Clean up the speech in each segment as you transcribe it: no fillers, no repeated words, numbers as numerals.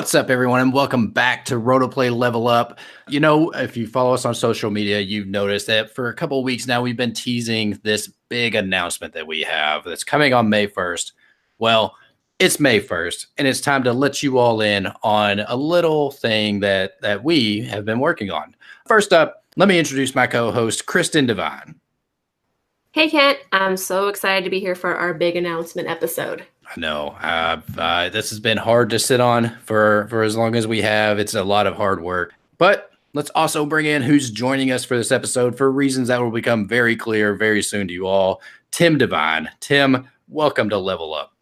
What's up, everyone, and welcome back to RotoPlay Level Up. You know, if you follow us on social media, you've noticed that for a couple of weeks now, we've been teasing this big announcement that we have that's coming on May 1st. Well, it's May 1st, and it's time to let you all in on a little thing that we have been working on. First up, let me introduce my co-host, Kristen Devine. Hey, Kent. I'm so excited to be here for our big announcement episode. I know. This has been hard to sit on for as long as we have. It's a lot of hard work. But let's also bring in who's joining us for this episode for reasons that will become very clear very soon to you all. Tim Devine. Tim, welcome to Level Up.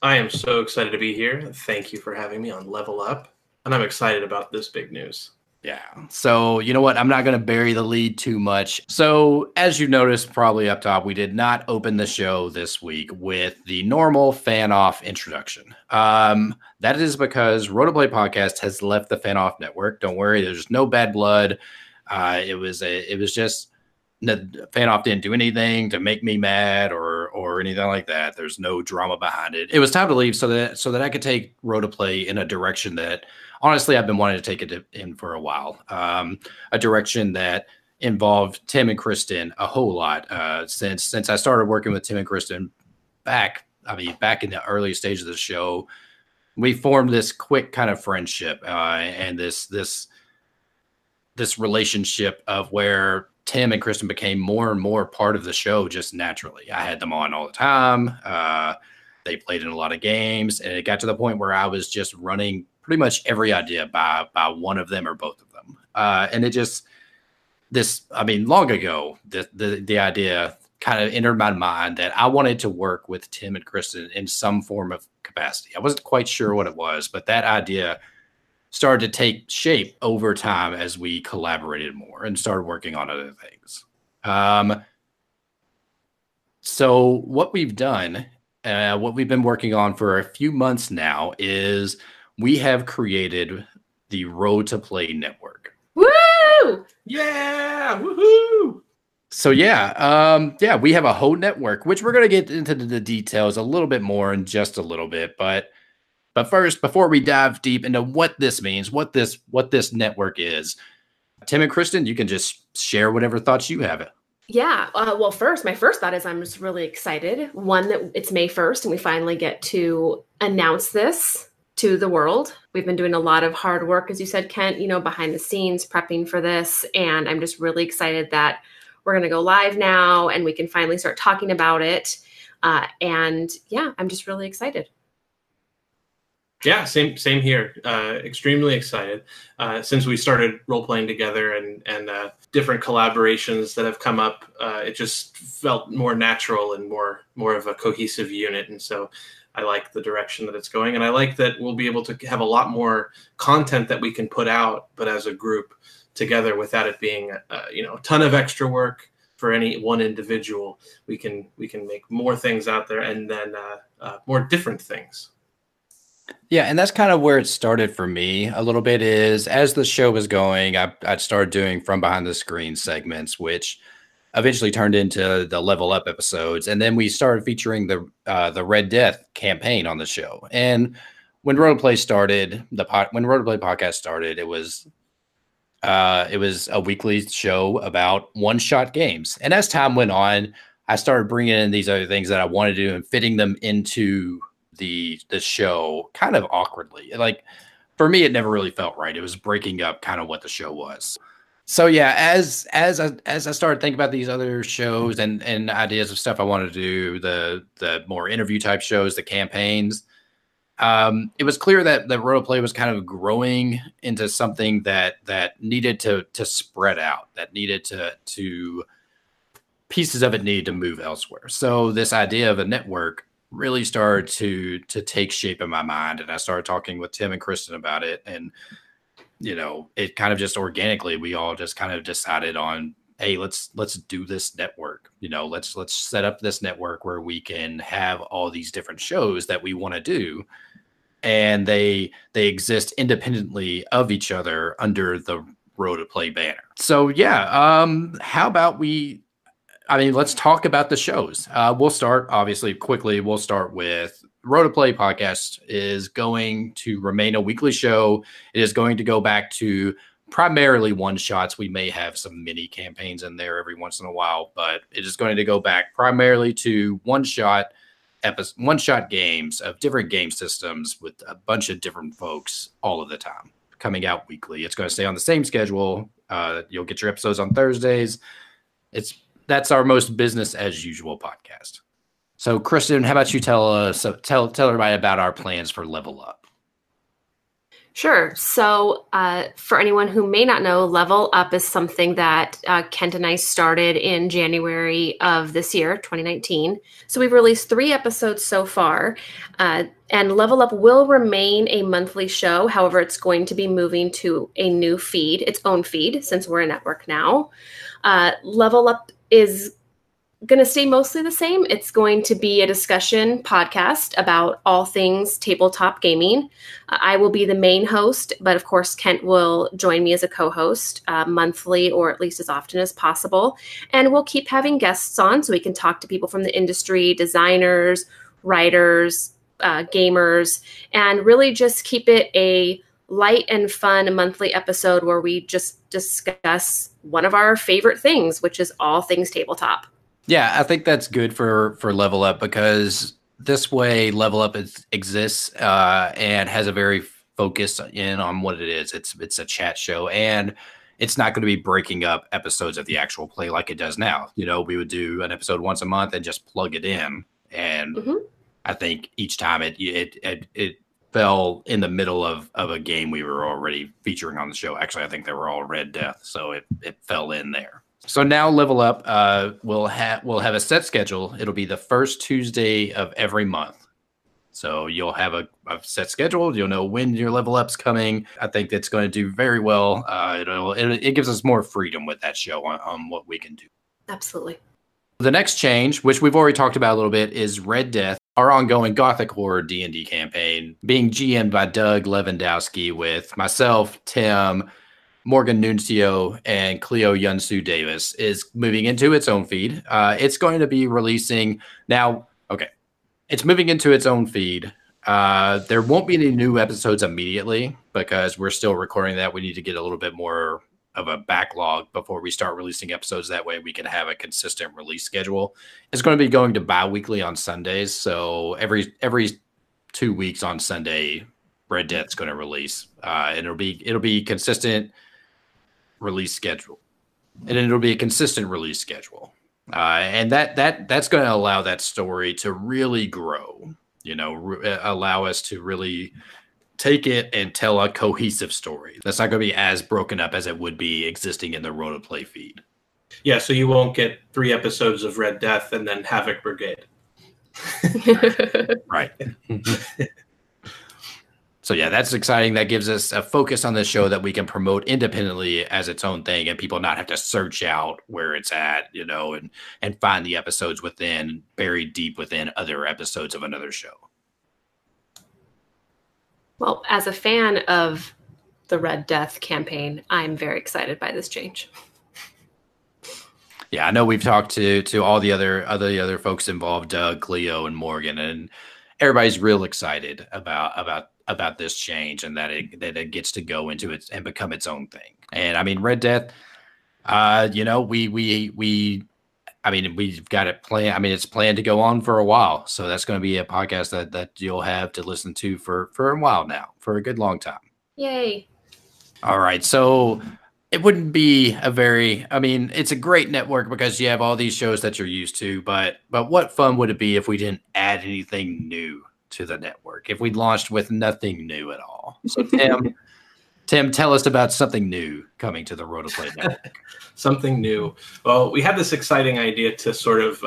I am so excited to be here. Thank you for having me on Level Up. And I'm excited about this big news. Yeah. So, you know what? I'm not going to bury the lead too much. So, as you noticed, probably up top, we did not open the show this week with the normal fan-off introduction. That is because RotoPlay Podcast has left the fan-off network. Don't worry. There's no bad blood. It was just fan-off didn't do anything to make me mad or anything like that. There's no drama behind it. It was time to leave so that I could take RotoPlay in a direction that, honestly, I've been wanting to take it in for a while, a direction that involved Tim and Kristen a whole lot. Since I started working with Tim and Kristen back in the early stage of the show, we formed this quick kind of friendship and this relationship of where Tim and Kristen became more and more part of the show just naturally. I had them on all the time. They played in a lot of games, and it got to the point where I was just running pretty much every idea by one of them or both of them. And it just, long ago, the idea kind of entered my mind that I wanted to work with Tim and Kristen in some form of capacity. I wasn't quite sure what it was, but that idea started to take shape over time as we collaborated more and started working on other things. So what we've done, what we've been working on for a few months now is we have created the RotoPlay Network. Woo! Yeah! Woohoo! So we have a whole network, which we're going to get into the details a little bit more in just a little bit. But first, before we dive deep into what this means, what this network is, Tim and Kristen, you can just share whatever thoughts you have. Yeah. Well, first, my first thought is I'm just really excited. One, that it's May 1st, and we finally get to announce this to the world. We've been doing a lot of hard work, as you said, Kent, behind the scenes, prepping for this. And I'm just really excited that we're going to go live now and we can finally start talking about it. I'm just really excited. Yeah, same here. Extremely excited. Since we started role-playing together and different collaborations that have come up, it just felt more natural and more of a cohesive unit. And so I like the direction that it's going, and I like that we'll be able to have a lot more content that we can put out, but as a group together, without it being a ton of extra work for any one individual. We can make more things out there, and then more different things. Yeah, and that's kind of where it started for me a little bit. Is as the show was going, I'd start doing from behind the screen segments, which eventually turned into the Level Up episodes. And then we started featuring the Red Death campaign on the show. And when RotoPlay started, when RotoPlay Podcast started, it was a weekly show about one-shot games. And as time went on, I started bringing in these other things that I wanted to do and fitting them into the show kind of awkwardly. Like, for me, it never really felt right. It was breaking up kind of what the show was. So yeah, as I started thinking about these other shows and ideas of stuff I wanted to do, the more interview type shows, the campaigns, it was clear that RotoPlay was kind of growing into something that needed to spread out, that needed to pieces of it needed to move elsewhere. So this idea of a network really started to take shape in my mind, and I started talking with Tim and Kristen about it, and it kind of just organically, we all just kind of decided on, hey, let's do this network. Let's set up this network where we can have all these different shows that we want to do, and they exist independently of each other under the RotoPlay banner. So yeah, how about let's talk about the shows. We'll start, obviously, quickly. We'll start with RotoPlay podcast is going to remain a weekly show. It is going to go back to primarily one-shots. We may have some mini campaigns in there every once in a while, but it is going to go back primarily to one-shot games of different game systems with a bunch of different folks all of the time, coming out weekly. It's going to stay on the same schedule. You'll get your episodes on Thursdays. That's our most business as usual podcast. So, Kristen, how about you tell everybody about our plans for Level Up? Sure. So for anyone who may not know, Level Up is something that Kent and I started in January of this year, 2019. So we've released 3 episodes so far, and Level Up will remain a monthly show. However, it's going to be moving to a new feed, its own feed, since we're a network now. Level Up is going to stay mostly the same. It's going to be a discussion podcast about all things tabletop gaming. I will be the main host, but of course Kent will join me as a co-host monthly, or at least as often as possible. And we'll keep having guests on so we can talk to people from the industry, designers, writers, gamers, and really just keep it a light and fun monthly episode where we just discuss one of our favorite things, which is all things tabletop. Yeah, I think that's good for Level Up, because this way Level Up exists and has a very focus in on what it is. It's a chat show, and it's not going to be breaking up episodes of the actual play like it does now. You know, we would do an episode once a month and just plug it in, and I think each time it fell in the middle of a game we were already featuring on the show. Actually, I think they were all Red Death, so it fell in there. So now Level Up will have a set schedule. It'll be the first Tuesday of every month. So you'll have a set schedule. You'll know when your Level Up's coming. I think that's going to do very well. It gives us more freedom with that show on what we can do. Absolutely. The next change, which we've already talked about a little bit, is Red Death, our ongoing Gothic Horror D&D campaign, being GM'd by Doug Lewandowski with myself, Tim, Morgan Nuncio, and Cleo Yunsoo Davis, is moving into its own feed. It's going to be releasing now. Okay. It's moving into its own feed. There won't be any new episodes immediately because we're still recording that. We need to get a little bit more of a backlog before we start releasing episodes. That way we can have a consistent release schedule. It's going to be going to bi-weekly on Sundays. So every 2 weeks on Sunday, Red Death's going to release, and it'll be consistent release schedule, and it'll be a consistent release schedule, and that's going to allow that story to really grow, allow us to really take it and tell a cohesive story that's not going to be as broken up as it would be existing in the RotoPlay feed. Yeah, so you won't get 3 episodes of Red Death and then Havoc Brigade. Right. So yeah, that's exciting. That gives us a focus on the show that we can promote independently as its own thing, and people not have to search out where it's at, and find the episodes within, buried deep within other episodes of another show. Well, as a fan of the Red Death campaign, I'm very excited by this change. Yeah, I know we've talked to all the other folks involved, Doug, Cleo, and Morgan, and everybody's real excited about this change, and that it gets to go into it and become its own thing. And I mean, Red Death, we've got it planned. I mean, it's planned to go on for a while. So that's going to be a podcast that you'll have to listen to for a while now, for a good long time. Yay. All right. So it wouldn't be it's a great network because you have all these shows that you're used to, but what fun would it be if we didn't add anything new to the network, if we launched with nothing new at all? So Tim, tell us about something new coming to the RotoPlay network. Something new. Well, we had this exciting idea to sort of,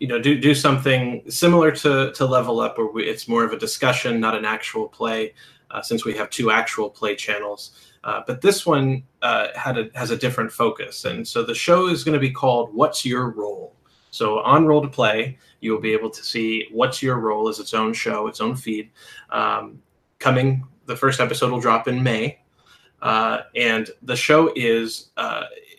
do something similar to Level Up, where it's more of a discussion, not an actual play, since we have 2 actual play channels. But this one has a different focus. And so the show is going to be called What's Your Role? So on RotoPlay, you'll be able to see What's Your Role as its own show, its own feed. The first episode will drop in May. And the show is,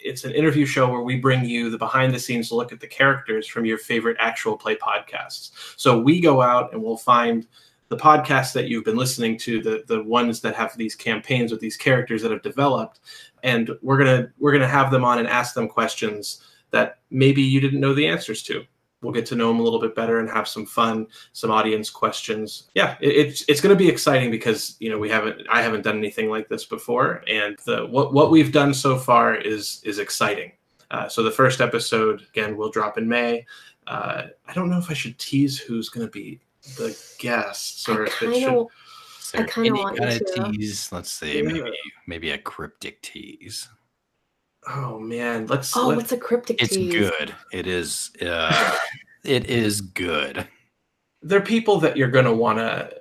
it's an interview show where we bring you the behind the scenes look at the characters from your favorite actual play podcasts. So we go out and we'll find the podcasts that you've been listening to, the ones that have these campaigns with these characters that have developed. And we're going to have them on and ask them questions that maybe you didn't know the answers to. We'll get to know them a little bit better and have some fun, some audience questions. Yeah, it's going to be exciting because, you know, I haven't done anything like this before, and what we've done so far is exciting. So the first episode, again, will drop in May. I don't know if I should tease who's going to be the guests, or if it should. I kind of want to tease. Let's see, maybe a cryptic tease. Oh man, let's. Oh, what's a cryptic tease? It's good. It is. It is good. They're people that you're gonna wanna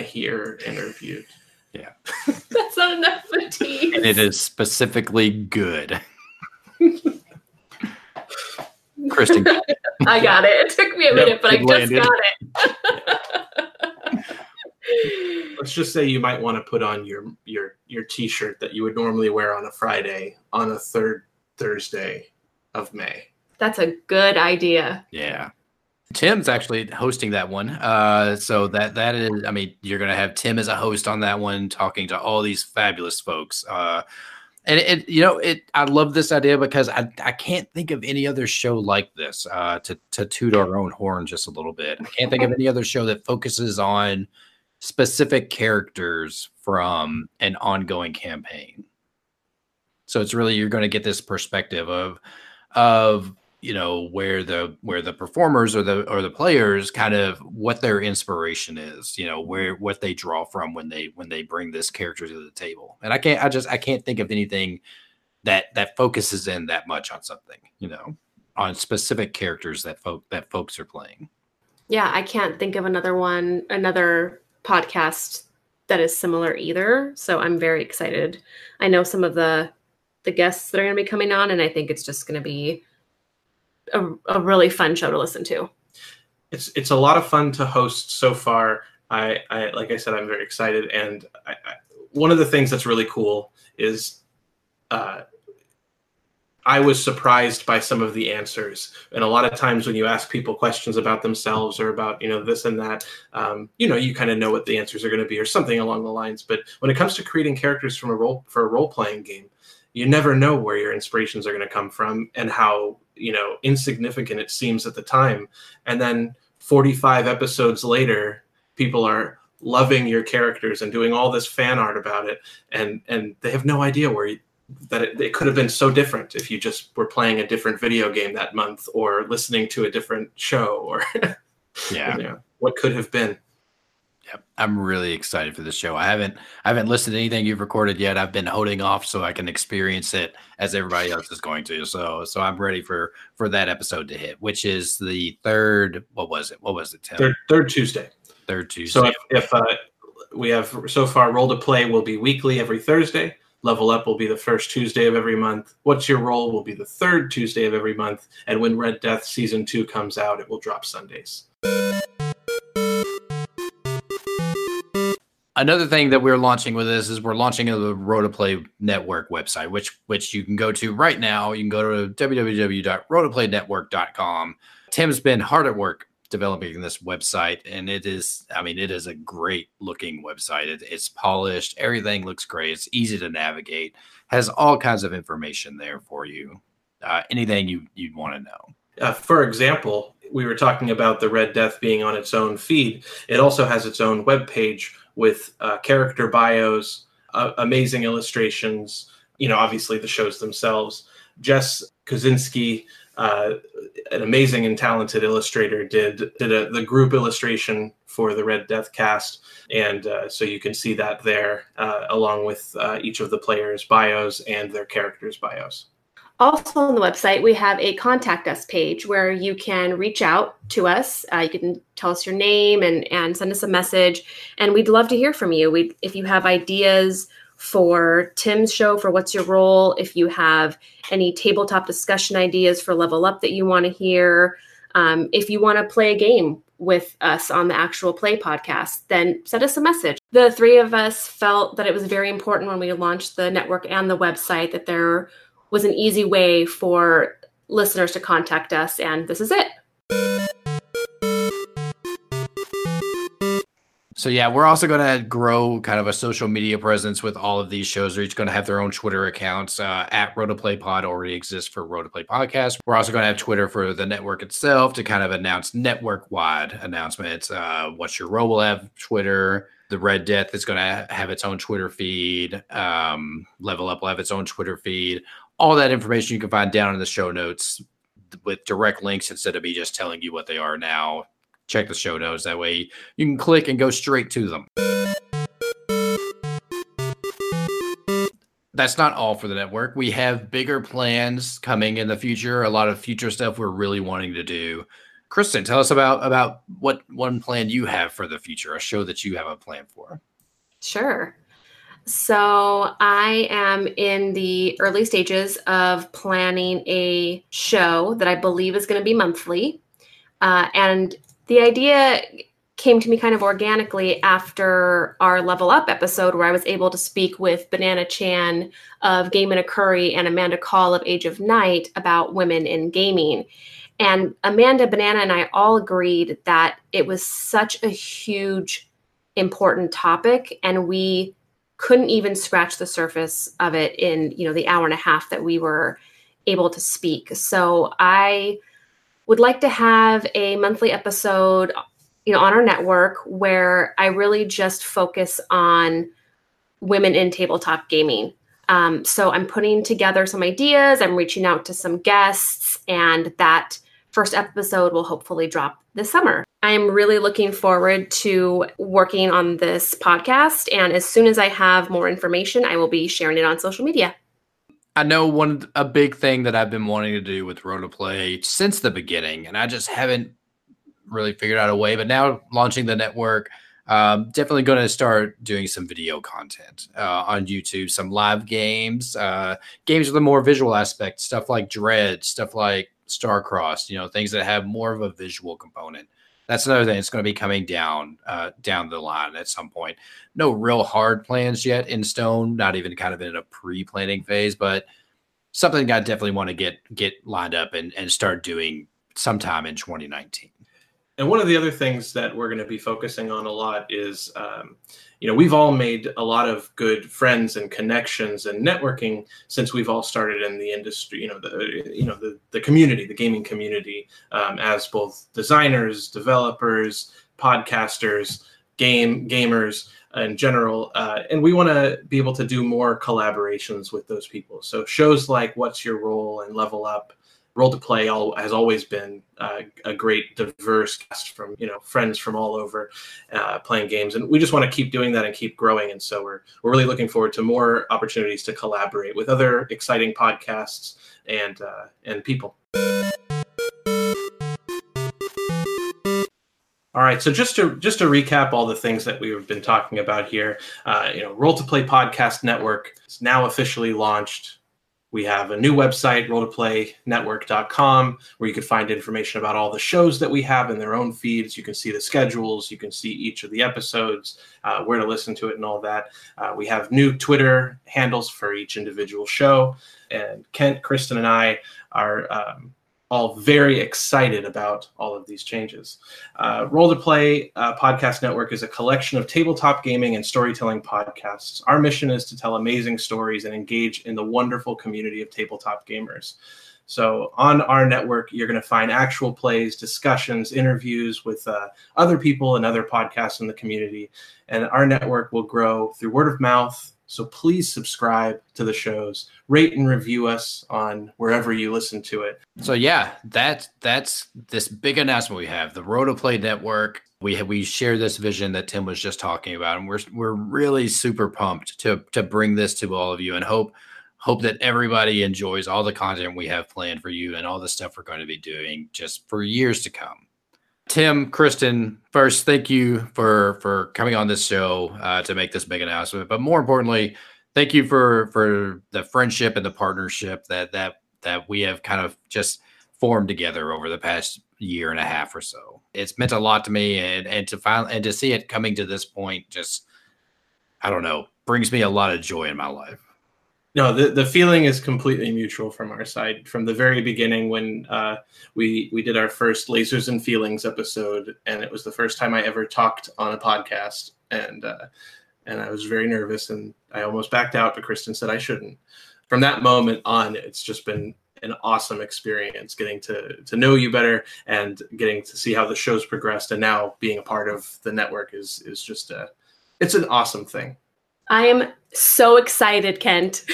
hear interviewed. Yeah. That's not enough for tease. And it is specifically good. Kristen, I got it. It took me a minute, but I just got it. Let's just say you might want to put on your T-shirt that you would normally wear on a Friday on a third Thursday of May. That's a good idea. Yeah. Tim's actually hosting that one. So that is, I mean, you're going to have Tim as a host on that one, talking to all these fabulous folks. And I love this idea because I can't think of any other show like this, to toot our own horn just a little bit. I can't think of any other show that focuses on specific characters from an ongoing campaign. So it's really, you're going to get this perspective of where the performers or the players, kind of what their inspiration is, what they draw from when they bring this character to the table. And I can't think of anything that focuses in that much on something, on specific characters that folks are playing. Yeah, I can't think of another podcast that is similar either. So I'm very excited. I know some of the guests that are going to be coming on, and I think it's just going to be a really fun show to listen to. It's a lot of fun to host so far. I like I said, I'm very excited. And I one of the things that's really cool is, I was surprised by some of the answers. And a lot of times when you ask people questions about themselves or about, this and that, you kind of know what the answers are going to be or something along the lines. But when it comes to creating characters for a role-playing game, you never know where your inspirations are going to come from and how, insignificant it seems at the time. And then 45 episodes later, people are loving your characters and doing all this fan art about it. And they have no idea where it could have been so different if you just were playing a different video game that month or listening to a different show or what could have been. Yep. I'm really excited for this show. I haven't listened to anything you've recorded yet. I've been holding off so I can experience it as everybody else is going to. So I'm ready for that episode to hit, which is the third. What was it, Tim? Third Tuesday. So if we have so far, RotoPlay will be weekly every Thursday. Level Up will be the first Tuesday of every month. What's Your Role will be the third Tuesday of every month. And when Red Death Season 2 comes out, it will drop Sundays. Another thing that we're launching with this is we're launching the RotoPlay Network website, which you can go to right now. You can go to www.rotoplaynetwork.com. Tim's been hard at work developing this website, and it is a great looking website. It's polished, everything looks great, it's easy to navigate, has all kinds of information there for you, anything you'd want to know. For example, we were talking about the Red Death being on its own feed. It also has its own web page with character bios, amazing illustrations, obviously the shows themselves. Jess Kaczynski, an amazing and talented illustrator, did the group illustration for the Red Death cast, and so you can see that there, along with each of the players' bios and their characters' bios. Also on the website, we have a contact us page where you can reach out to us. You can tell us your name and send us a message, and we'd love to hear from you. If you have ideas for Tim's show, for What's Your Role, if you have any tabletop discussion ideas for Level Up that you want to hear, if you want to play a game with us on the actual play podcast, then send us a message. The three of us felt that it was very important when we launched the network and the website that there was an easy way for listeners to contact us, and this is it. So yeah, we're also going to grow kind of a social media presence with all of these shows. They're each going to have their own Twitter accounts. At RotoPlayPod already exists for RotoPlay Podcast. We're also going to have Twitter for the network itself to kind of announce network-wide announcements. What's Your Role will have Twitter. The Red Death is going to have its own Twitter feed. Level Up will have its own Twitter feed. All that information you can find down in the show notes with direct links instead of me just telling you what they are now. Check the show notes. That way you can click and go straight to them. That's not all for the network. We have bigger plans coming in the future. A lot of future stuff we're really wanting to do. Kristen, tell us about what one plan you have for the future, a show that you have a plan for. Sure. So I am in the early stages of planning a show that I believe is going to be monthly. And the idea came to me kind of organically after our Level Up episode where I was able to speak with Banana Chan of Game in a Curry and Amanda Call of Age of Night about women in gaming. And Amanda, Banana, and I all agreed that it was such a huge, important topic, and we couldn't even scratch the surface of it in, you know, the hour and a half that we were able to speak. So I would like to have a monthly episode, you know, on our network where I really just focus on women in tabletop gaming. So I'm putting together some ideas. I'm reaching out to some guests, and that first episode will hopefully drop this summer. I am really looking forward to working on this podcast. And as soon as I have more information, I will be sharing it on social media. I know a big thing that I've been wanting to do with RotoPlay since the beginning, and I just haven't really figured out a way, but now launching the network, definitely going to start doing some video content on YouTube, some live games, games with a more visual aspect, stuff like Dread, stuff like Starcross, you know, things that have more of a visual component. That's another thing. It's going to be coming down the line at some point. No real hard plans yet in stone, not even kind of in a pre-planning phase, but something I definitely want to get lined up and start doing sometime in 2019. And one of the other things that we're going to be focusing on a lot is, you know, we've all made a lot of good friends and connections and networking since we've all started in the industry, the community, the gaming community, as both designers, developers, podcasters, gamers in general. And we want to be able to do more collaborations with those people. So shows like What's Your Role and Level Up, RotoPlay has always been a great diverse cast from, you know, friends from all over playing games. And we just want to keep doing that and keep growing. And so we're really looking forward to more opportunities to collaborate with other exciting podcasts and people. All right, so just to recap all the things that we've been talking about here, RotoPlay Podcast Network is now officially launched. We have a new website, rotoplaynetwork.com, where you can find information about all the shows that we have in their own feeds. You can see the schedules. You can see each of the episodes, where to listen to it and all that. We have new Twitter handles for each individual show. And Kent, Kristen, and I are all very excited about all of these changes. RotoPlay Podcast Network is a collection of tabletop gaming and storytelling podcasts. Our mission is to tell amazing stories and engage in the wonderful community of tabletop gamers. So on our network, you're going to find actual plays, discussions, interviews with other people and other podcasts in the community. And our network will grow through word of mouth. So please subscribe to the shows, rate and review us on wherever you listen to it. So yeah, that's this big announcement we have. The RotoPlay Network. We share this vision that Tim was just talking about, and we're really super pumped to bring this to all of you, and hope that everybody enjoys all the content we have planned for you and all the stuff we're going to be doing just for years to come. Tim, Kristen, first, thank you for coming on this show to make this big announcement. But more importantly, thank you for the friendship and the partnership that we have kind of just formed together over the past year and a half or so. It's meant a lot to me, and to finally, and to see it coming to this point, just, I don't know, brings me a lot of joy in my life. No, the feeling is completely mutual from our side. From the very beginning, when we did our first Lasers and Feelings episode, and it was the first time I ever talked on a podcast, and I was very nervous, and I almost backed out, but Kristen said I shouldn't. From that moment on, it's just been an awesome experience getting to know you better and getting to see how the show's progressed, and now being a part of the network is just it's an awesome thing. I am so excited, Kent.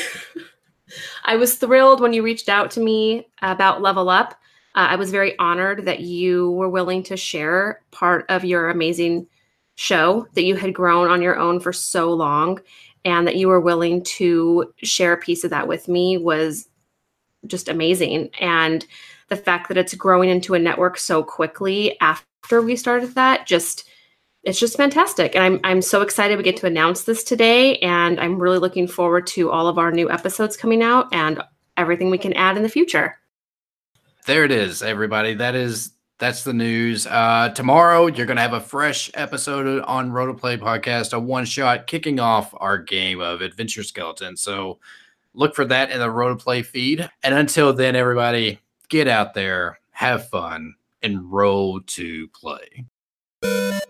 I was thrilled when you reached out to me about Level Up. I was very honored that you were willing to share part of your amazing show that you had grown on your own for so long, and that you were willing to share a piece of that with me was just amazing. And the fact that it's growing into a network so quickly after we started that, just, it's just fantastic. And I'm so excited we get to announce this today. And I'm really looking forward to all of our new episodes coming out and everything we can add in the future. There it is, everybody. That's the news. Tomorrow, you're going to have a fresh episode on RotoPlay Podcast, a one-shot kicking off our game of Adventure Skeleton. So look for that in the RotoPlay feed. And until then, everybody, get out there, have fun, and roll to play.